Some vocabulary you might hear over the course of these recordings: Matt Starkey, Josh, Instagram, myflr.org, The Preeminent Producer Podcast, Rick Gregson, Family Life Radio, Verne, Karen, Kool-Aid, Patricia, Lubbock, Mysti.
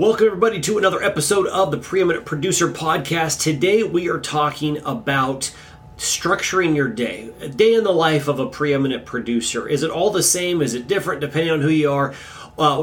Welcome, everybody, to another episode of the Preeminent Producer Podcast. Today, we are talking about structuring your day. A day in the life of a preeminent producer. Is it all the same? Is it different depending on who you are?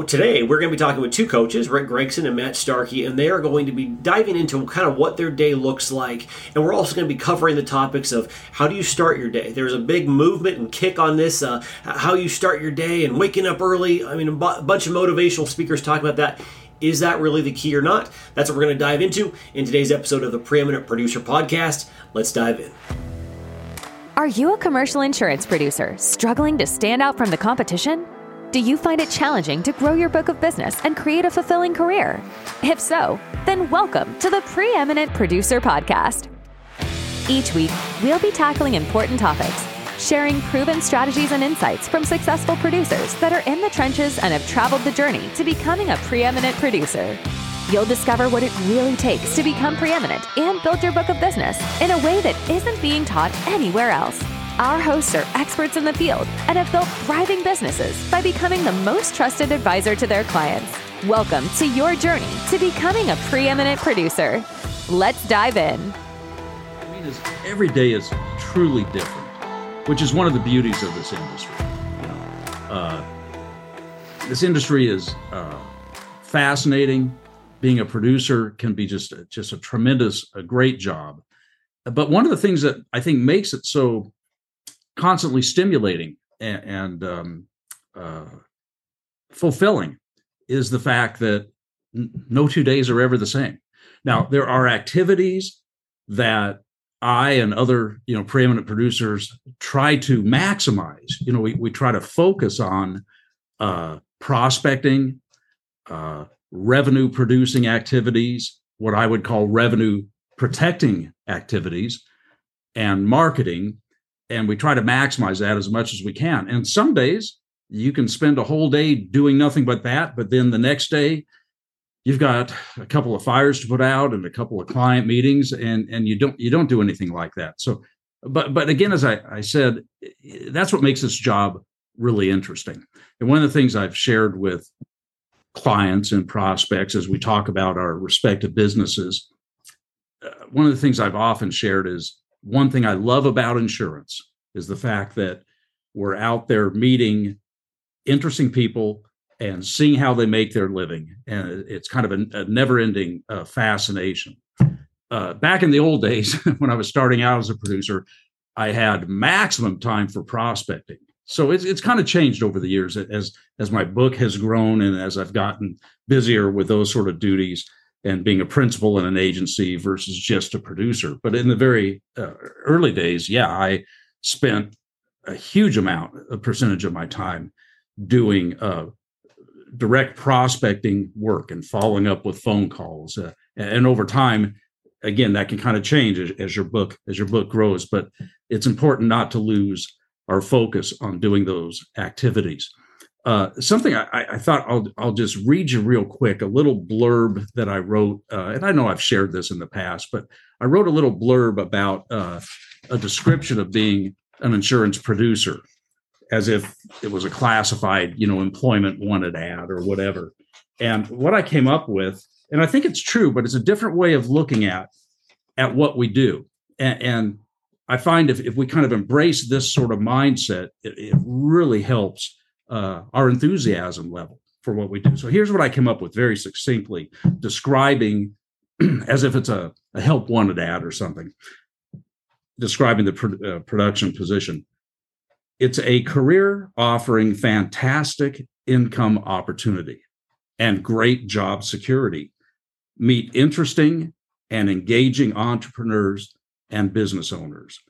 Today, we're going to be talking with two coaches, Rick Gregson and Matt Starkey, and they are going to be diving into kind of what their day looks like. And we're also going to be covering the topics of how do you start your day. There's a big movement and kick on this, how you start your day and waking up early. I mean, a bunch of motivational speakers talking about that. Is that really the key or not? That's what we're going to dive into in today's episode of the Preeminent Producer Podcast. Let's dive in. Are you a commercial insurance producer struggling to stand out from the competition? Do you find it challenging to grow your book of business and create a fulfilling career? If so, then welcome to the Preeminent Producer Podcast. Each week, we'll be tackling important topics, sharing proven strategies and insights from successful producers that are in the trenches and have traveled the journey to becoming a preeminent producer. You'll discover what it really takes to become preeminent and build your book of business in a way that isn't being taught anywhere else. Our hosts are experts in the field and have built thriving businesses by becoming the most trusted advisor to their clients. Welcome to your journey to becoming a preeminent producer. Let's dive in. I mean, every day is truly different, which is one of the beauties of this industry. This industry is fascinating. Being a producer can be just a tremendous, a great job. But one of the things that I think makes it so constantly stimulating and fulfilling is the fact that no 2 days are ever the same. Now, there are activities that I and other, preeminent producers try to maximize. We try to focus on prospecting, revenue producing activities, what I would call revenue protecting activities, and marketing. And we try to maximize that as much as we can. And some days you can spend a whole day doing nothing but that. But then the next day you've got a couple of fires to put out and a couple of client meetings, and you don't do anything like that. So, but again, as I said, that's what makes this job really interesting. And one of the things I've shared with clients and prospects as we talk about our respective businesses, one of the things I've often shared is, one thing I love about insurance is the fact that we're out there meeting interesting people and seeing how they make their living. And it's kind of a never-ending fascination. Back in the old days, when I was starting out as a producer, I had maximum time for prospecting. So it's kind of changed over the years as my book has grown and as I've gotten busier with those sort of duties and being a principal in an agency versus just a producer. But in the very early days, I spent a huge amount, a percentage of my time doing direct prospecting work and following up with phone calls. And over time, again, that can kind of change as your book grows. But it's important not to lose our focus on doing those activities. Something I thought I'll just read you real quick, a little blurb that I wrote, and I know I've shared this in the past, but I wrote a little blurb about a description of being an insurance producer, as if it was a classified, employment wanted ad or whatever. And what I came up with, and I think it's true, but it's a different way of looking at what we do. And I find if we kind of embrace this sort of mindset, it really helps our enthusiasm level for what we do. So here's what I came up with very succinctly, describing as if it's a help wanted ad or something, describing the production position. It's a career offering fantastic income opportunity and great job security. Meet interesting and engaging entrepreneurs and business owners.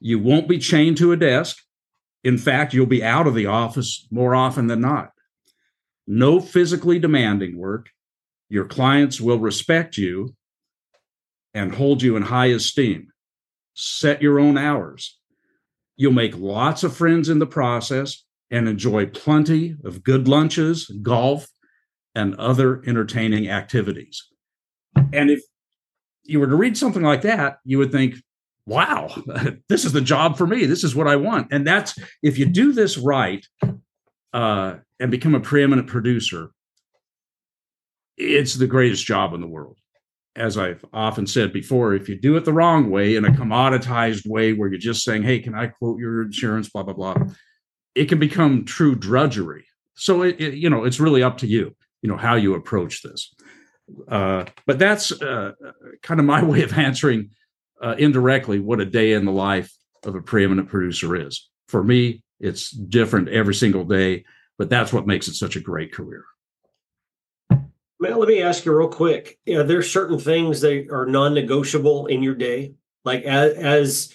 You won't be chained to a desk. In fact, you'll be out of the office more often than not. No physically demanding work. Your clients will respect you and hold you in high esteem. Set your own hours. You'll make lots of friends in the process and enjoy plenty of good lunches, golf, and other entertaining activities. And if you were to read something like that, you would think, wow, this is the job for me. This is what I want. And that's, if you do this right and become a preeminent producer, it's the greatest job in the world. As I've often said before, if you do it the wrong way, in a commoditized way where you're just saying, hey, can I quote your insurance, blah, blah, blah, it can become true drudgery. So, it's really up to you, how you approach this. But that's kind of my way of answering indirectly what a day in the life of a preeminent producer is. For me, it's different every single day, but that's what makes it such a great career. Matt, let me ask you real quick. There's certain things that are non-negotiable in your day. Like as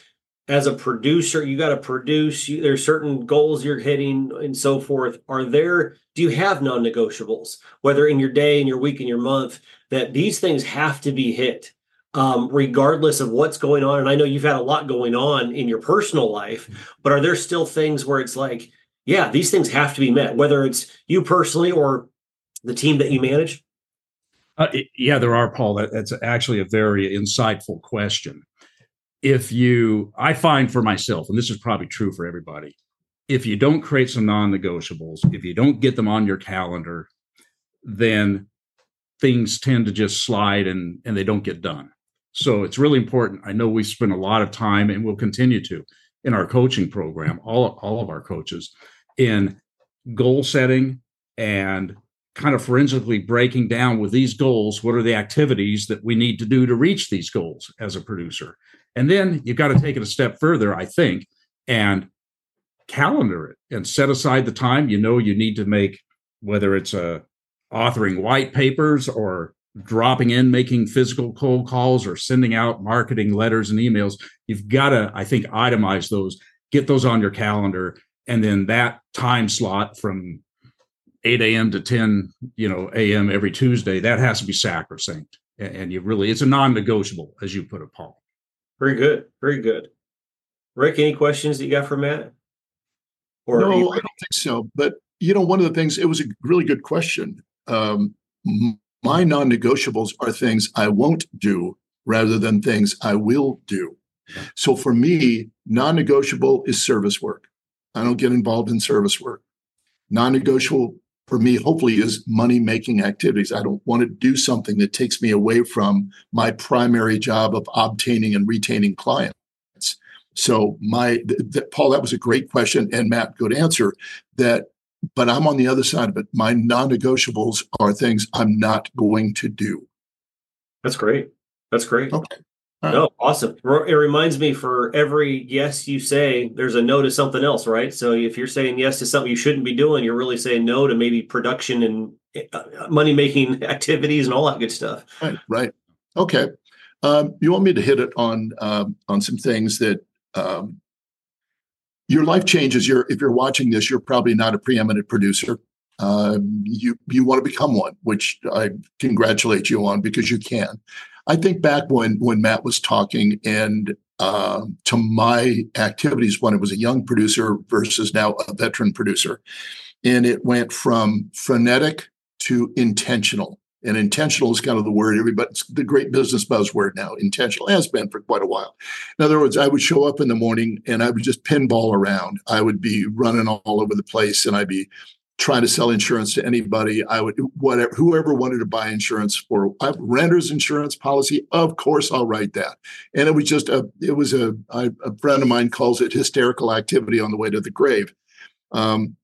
a producer, you got to produce. There's certain goals you're hitting and so forth. Do you have non-negotiables, whether in your day, in your week, in your month, that these things have to be hit, regardless of what's going on? And I know you've had a lot going on in your personal life, but are there still things where it's like, yeah, these things have to be met, whether it's you personally or the team that you manage? Yeah, there are, Paul. That's actually a very insightful question. I find for myself, and this is probably true for everybody, if you don't create some non-negotiables, if you don't get them on your calendar, then things tend to just slide and they don't get done. So it's really important. I know we spend a lot of time and we'll continue to in our coaching program, all of our coaches, in goal setting and kind of forensically breaking down with these goals, what are the activities that we need to do to reach these goals as a producer? And then you've got to take it a step further, I think, and calendar it and set aside the time you need to make, whether it's authoring white papers or dropping in, making physical cold calls or sending out marketing letters and emails. You've got to, I think, itemize those, get those on your calendar. And then that time slot from 8 a.m. to 10 a.m. every Tuesday, that has to be sacrosanct. And you really, it's a non-negotiable, as you put it, Paul. Very good. Very good. Rick, any questions that you got for Matt? No, I don't think so. But, one of the things, it was a really good question. My non-negotiables are things I won't do rather than things I will do. So for me, non-negotiable is service work. I don't get involved in service work. Non-negotiable for me, hopefully, is money-making activities. I don't want to do something that takes me away from my primary job of obtaining and retaining clients. So Paul, that was a great question, and Matt, good answer. But I'm on the other side of it. My non-negotiables are things I'm not going to do. That's great. Okay. Right. No, awesome. It reminds me, for every yes you say, there's a no to something else, right? So if you're saying yes to something you shouldn't be doing, you're really saying no to maybe production and money-making activities and all that good stuff. Right. Okay. You want me to hit it on some things that your life changes. If you're watching this, you're probably not a preeminent producer. You want to become one, which I congratulate you on, because you can. I think back when Matt was talking and to my activities when I was a young producer versus now a veteran producer, and it went from frenetic to intentional. And intentional is kind of the word, everybody's the great business buzzword now. Intentional has been for quite a while. In other words, I would show up in the morning and I would just pinball around. I would be running all over the place, and I'd be trying to sell insurance to anybody. I would, whatever, whoever wanted to buy insurance for, I have renter's insurance policy. Of course, I'll write that. And a friend of mine calls it hysterical activity on the way to the grave. And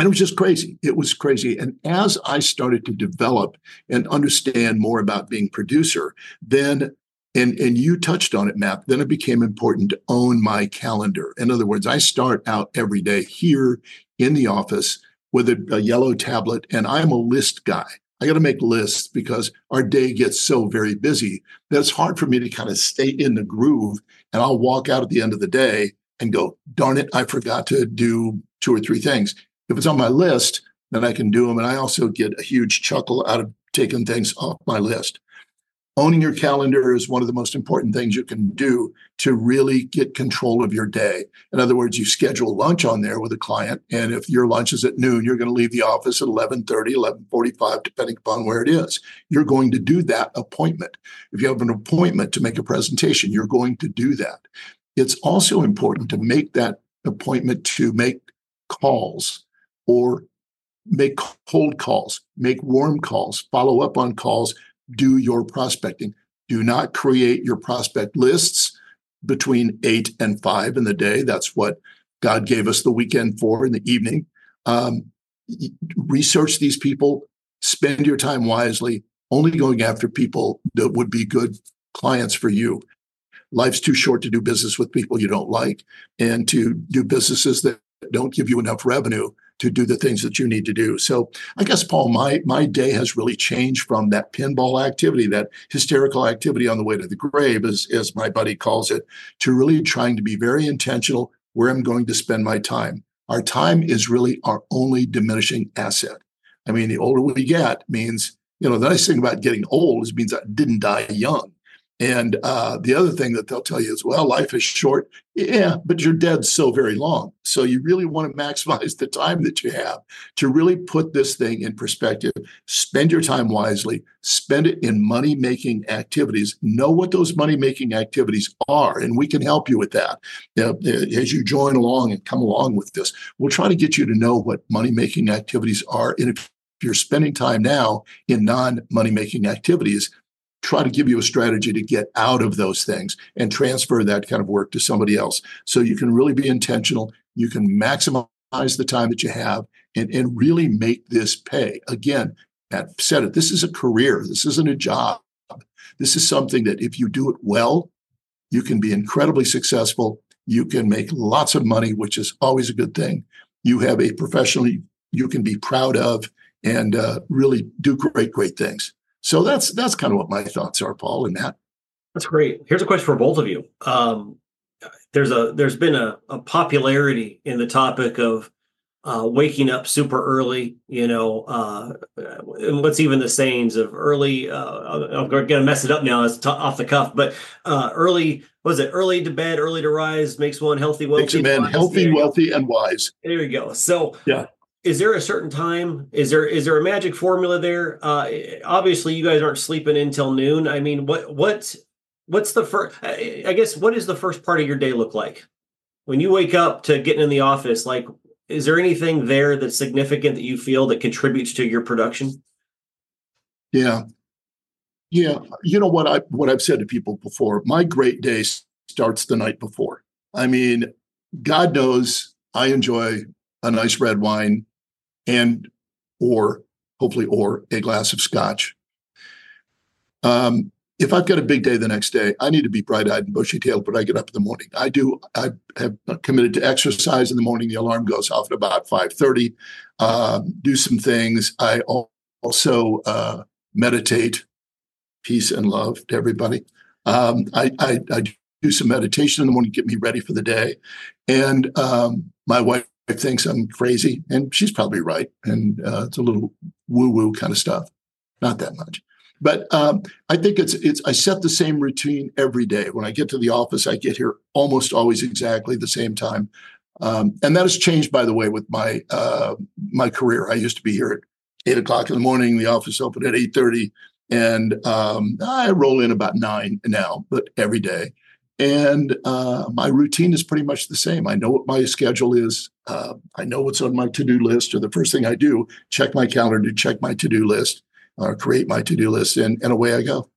it was just crazy. It was crazy. And as I started to develop and understand more about being producer, then, and you touched on it, Matt, then it became important to own my calendar. In other words, I start out every day here in the office with a yellow tablet, and I'm a list guy. I got to make lists because our day gets so very busy that it's hard for me to kind of stay in the groove, and I'll walk out at the end of the day and go, darn it, I forgot to do 2 or 3 things. If it's on my list, then I can do them, and I also get a huge chuckle out of taking things off my list. Owning your calendar is one of the most important things you can do to really get control of your day. In other words, you schedule lunch on there with a client, and if your lunch is at noon, you're going to leave the office at 11:30, 11:45, depending upon where it is. You're going to do that appointment. If you have an appointment to make a presentation, you're going to do that. It's also important to make that appointment to make calls or Make cold calls, make warm calls, follow up on calls, do your prospecting. Do not create your prospect lists between 8 and 5 in the day. That's what God gave us the weekend for, in the evening. Research these people, spend your time wisely, only going after people that would be good clients for you. Life's too short to do business with people you don't like and to do businesses that don't give you enough revenue to do the things that you need to do. So I guess, Paul, my day has really changed from that pinball activity, that hysterical activity on the way to the grave, as my buddy calls it, to really trying to be very intentional where I'm going to spend my time. Our time is really our only diminishing asset. I mean, the older we get means, the nice thing about getting old is it means I didn't die young. And the other thing that they'll tell you is, well, life is short. Yeah, but you're dead so very long. So you really want to maximize the time that you have to really put this thing in perspective. Spend your time wisely. Spend it in money-making activities. Know what those money-making activities are, and we can help you with that. As you join along and come along with this, we'll try to get you to know what money-making activities are. And if you're spending time now in non-money-making activities, try to give you a strategy to get out of those things and transfer that kind of work to somebody else. So you can really be intentional. You can maximize the time that you have and really make this pay. Again, Matt said it, this is a career. This isn't a job. This is something that if you do it well, you can be incredibly successful. You can make lots of money, which is always a good thing. You have a professional you can be proud of and really do great, great things. So that's kind of what my thoughts are, Paul, and Matt. That's great. Here's a question for both of you. There's been a popularity in the topic of waking up super early. What's even the sayings of early? I'm going to mess it up now. It's off the cuff, but early. Was it early to bed, early to rise makes one healthy, wealthy, makes a man healthy, wealthy, and wise. There you go. So yeah. Is there a certain time? Is there a magic formula there? Obviously, you guys aren't sleeping until noon. I mean, what's the first? I guess what does the first part of your day look like when you wake up to getting in the office? Like, is there anything there that's significant that you feel that contributes to your production? Yeah. You know what I've said to people before. My great day starts the night before. I mean, God knows I enjoy a nice red wine. And, or a glass of scotch. If I've got a big day the next day, I need to be bright-eyed and bushy-tailed when I get up in the morning. I have committed to exercise in the morning. The alarm goes off at about 5:30. Do some things. I also meditate. Peace and love to everybody. I do some meditation in the morning, get me ready for the day. And my wife thinks I'm crazy, and she's probably right. And it's a little woo-woo kind of stuff, not that much. But I think I set the same routine every day. When I get to the office, I get here almost always exactly the same time, and that has changed, by the way, with my career. I used to be here at 8 o'clock in the morning. The office opened at 8:30, and I roll in about 9 now, but every day. And my routine is pretty much the same. I know what my schedule is. I know what's on my to-do list, or the first thing I do, check my calendar, check my to-do list, or create my to-do list, and away I go.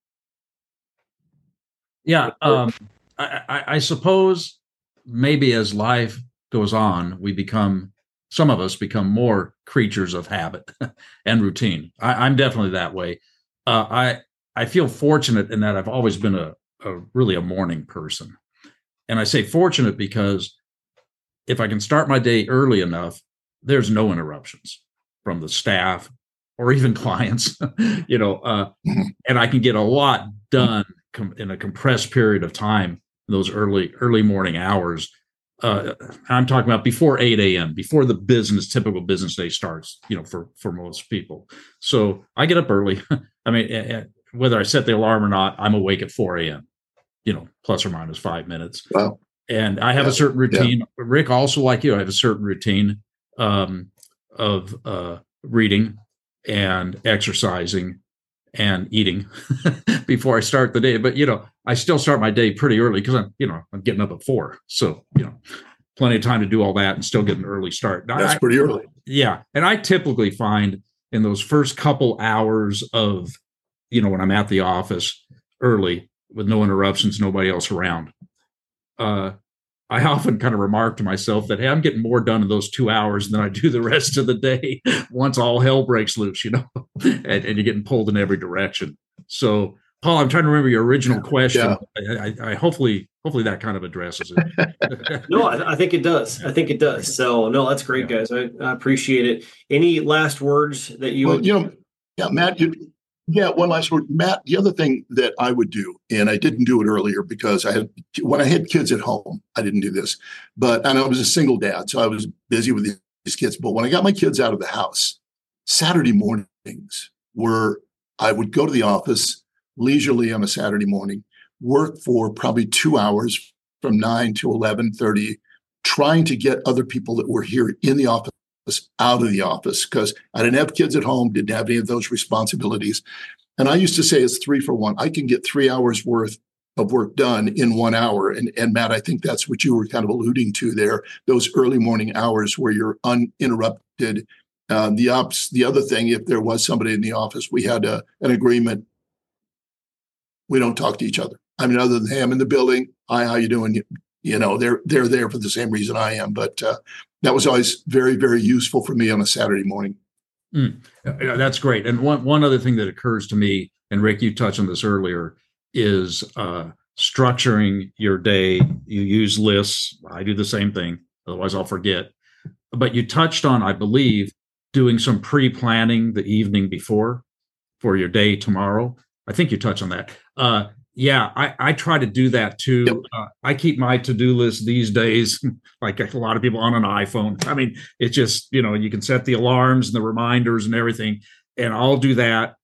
Yeah. I suppose maybe as life goes on, some of us become more creatures of habit and routine. I'm definitely that way. I feel fortunate in that I've always been really a morning person. And I say fortunate because if I can start my day early enough, there's no interruptions from the staff or even clients, and I can get a lot done in a compressed period of time, those early morning hours. I'm talking about before 8 a.m., before the typical business day starts, for most people. So I get up early. I mean, whether I set the alarm or not, I'm awake at 4 a.m., plus or minus 5 minutes. Wow. And I have a certain routine. Yeah. Rick, also like you, I have a certain routine of reading and exercising and eating before I start the day. But, I still start my day pretty early because I'm getting up at 4. So, plenty of time to do all that and still get an early start. That's pretty early. Yeah. And I typically find in those first couple hours of, you know, when I'm at the office early with no interruptions, nobody else around, I often kind of remark to myself that, hey, I'm getting more done in those 2 hours than I do the rest of the day once all hell breaks loose, you know, and you're getting pulled in every direction. So, Paul, I'm trying to remember your original question. Yeah. I hopefully that kind of addresses it. No, I think it does. I think it does. So, no, that's great, guys. I appreciate it. Any last words that you would? You know, Matt, one last word. Matt, the other thing that I would do, and I didn't do it earlier because when I had kids at home, I didn't do this. And I was a single dad, so I was busy with these kids. But when I got my kids out of the house, Saturday mornings were, I would go to the office leisurely on a Saturday morning, work for probably 2 hours from 9 to 11:30, trying to get other people that were here in the office out of the office, because I didn't have kids at home, didn't have any of those responsibilities. And I used to say it's 3 for 1. I can get 3 hours worth of work done in 1 hour. And Matt, I think that's what you were kind of alluding to there, those early morning hours where you're uninterrupted. The other thing, if there was somebody in the office, we had an agreement. We don't talk to each other. I mean, other than, hey, I'm in the building. Hi, how you doing? You know, they're there for the same reason I am. But that was always very, very useful for me on a Saturday morning. Mm. That's great. And one other thing that occurs to me, and Rick, you touched on this earlier, is structuring your day. You use lists. I do the same thing. Otherwise, I'll forget. But you touched on, I believe, doing some pre-planning the evening before for your day tomorrow. I think you touched on that. I try to do that too. Yep. I keep my to-do list these days, like a lot of people, on an iPhone. I mean, it's just, you know, you can set the alarms and the reminders and everything, and I'll do that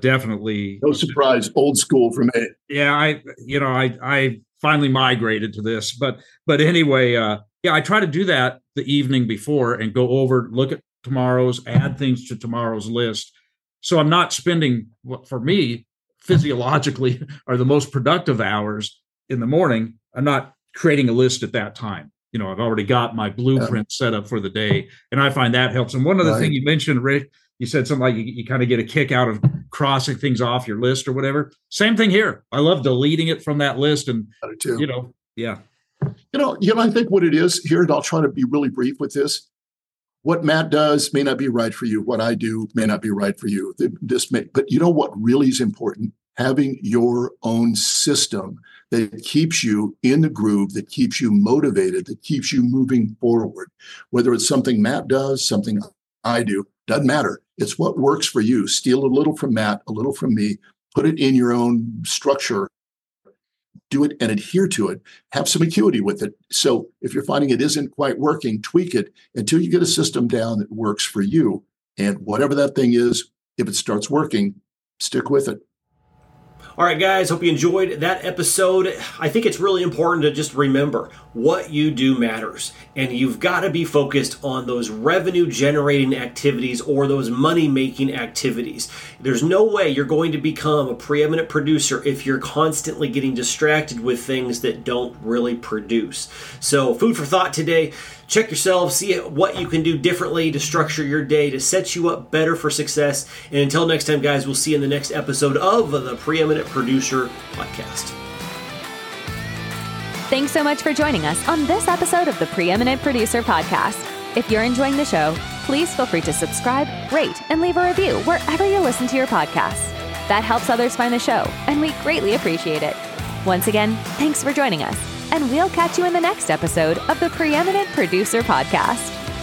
definitely. No surprise, old school for me. Yeah, I finally migrated to this, but anyway, I try to do that the evening before and go over, look at tomorrow's, add things to tomorrow's list, so I'm not spending what for me physiologically are the most productive hours in the morning. I'm not creating a list at that time. You know, I've already got my blueprint set up for the day, and I find that helps. And one other thing you mentioned, Rick, you said something like you kind of get a kick out of crossing things off your list or whatever. Same thing here. I love deleting it from that list, and you know, I think what it is here, and I'll try to be really brief with this. What Matt does may not be right for you. What I do may not be right for you. But you know what really is important? Having your own system that keeps you in the groove, that keeps you motivated, that keeps you moving forward. Whether it's something Matt does, something I do, doesn't matter. It's what works for you. Steal a little from Matt, a little from me. Put it in your own structure. Do it and adhere to it. Have some acuity with it. So if you're finding it isn't quite working, tweak it until you get a system down that works for you. And whatever that thing is, if it starts working, stick with it. All right, guys, hope you enjoyed that episode. I think it's really important to just remember what you do matters, and you've got to be focused on those revenue-generating activities or those money-making activities. There's no way you're going to become a preeminent producer if you're constantly getting distracted with things that don't really produce. So, food for thought today. Check yourself, see what you can do differently to structure your day to set you up better for success. And until next time, guys, we'll see you in the next episode of the Preeminent Producer Podcast. Thanks so much for joining us on this episode of the Preeminent Producer Podcast. If you're enjoying the show, please feel free to subscribe, rate, and leave a review wherever you listen to your podcasts. That helps others find the show, and we greatly appreciate it. Once again, thanks for joining us. And we'll catch you in the next episode of the Preeminent Producer Podcast.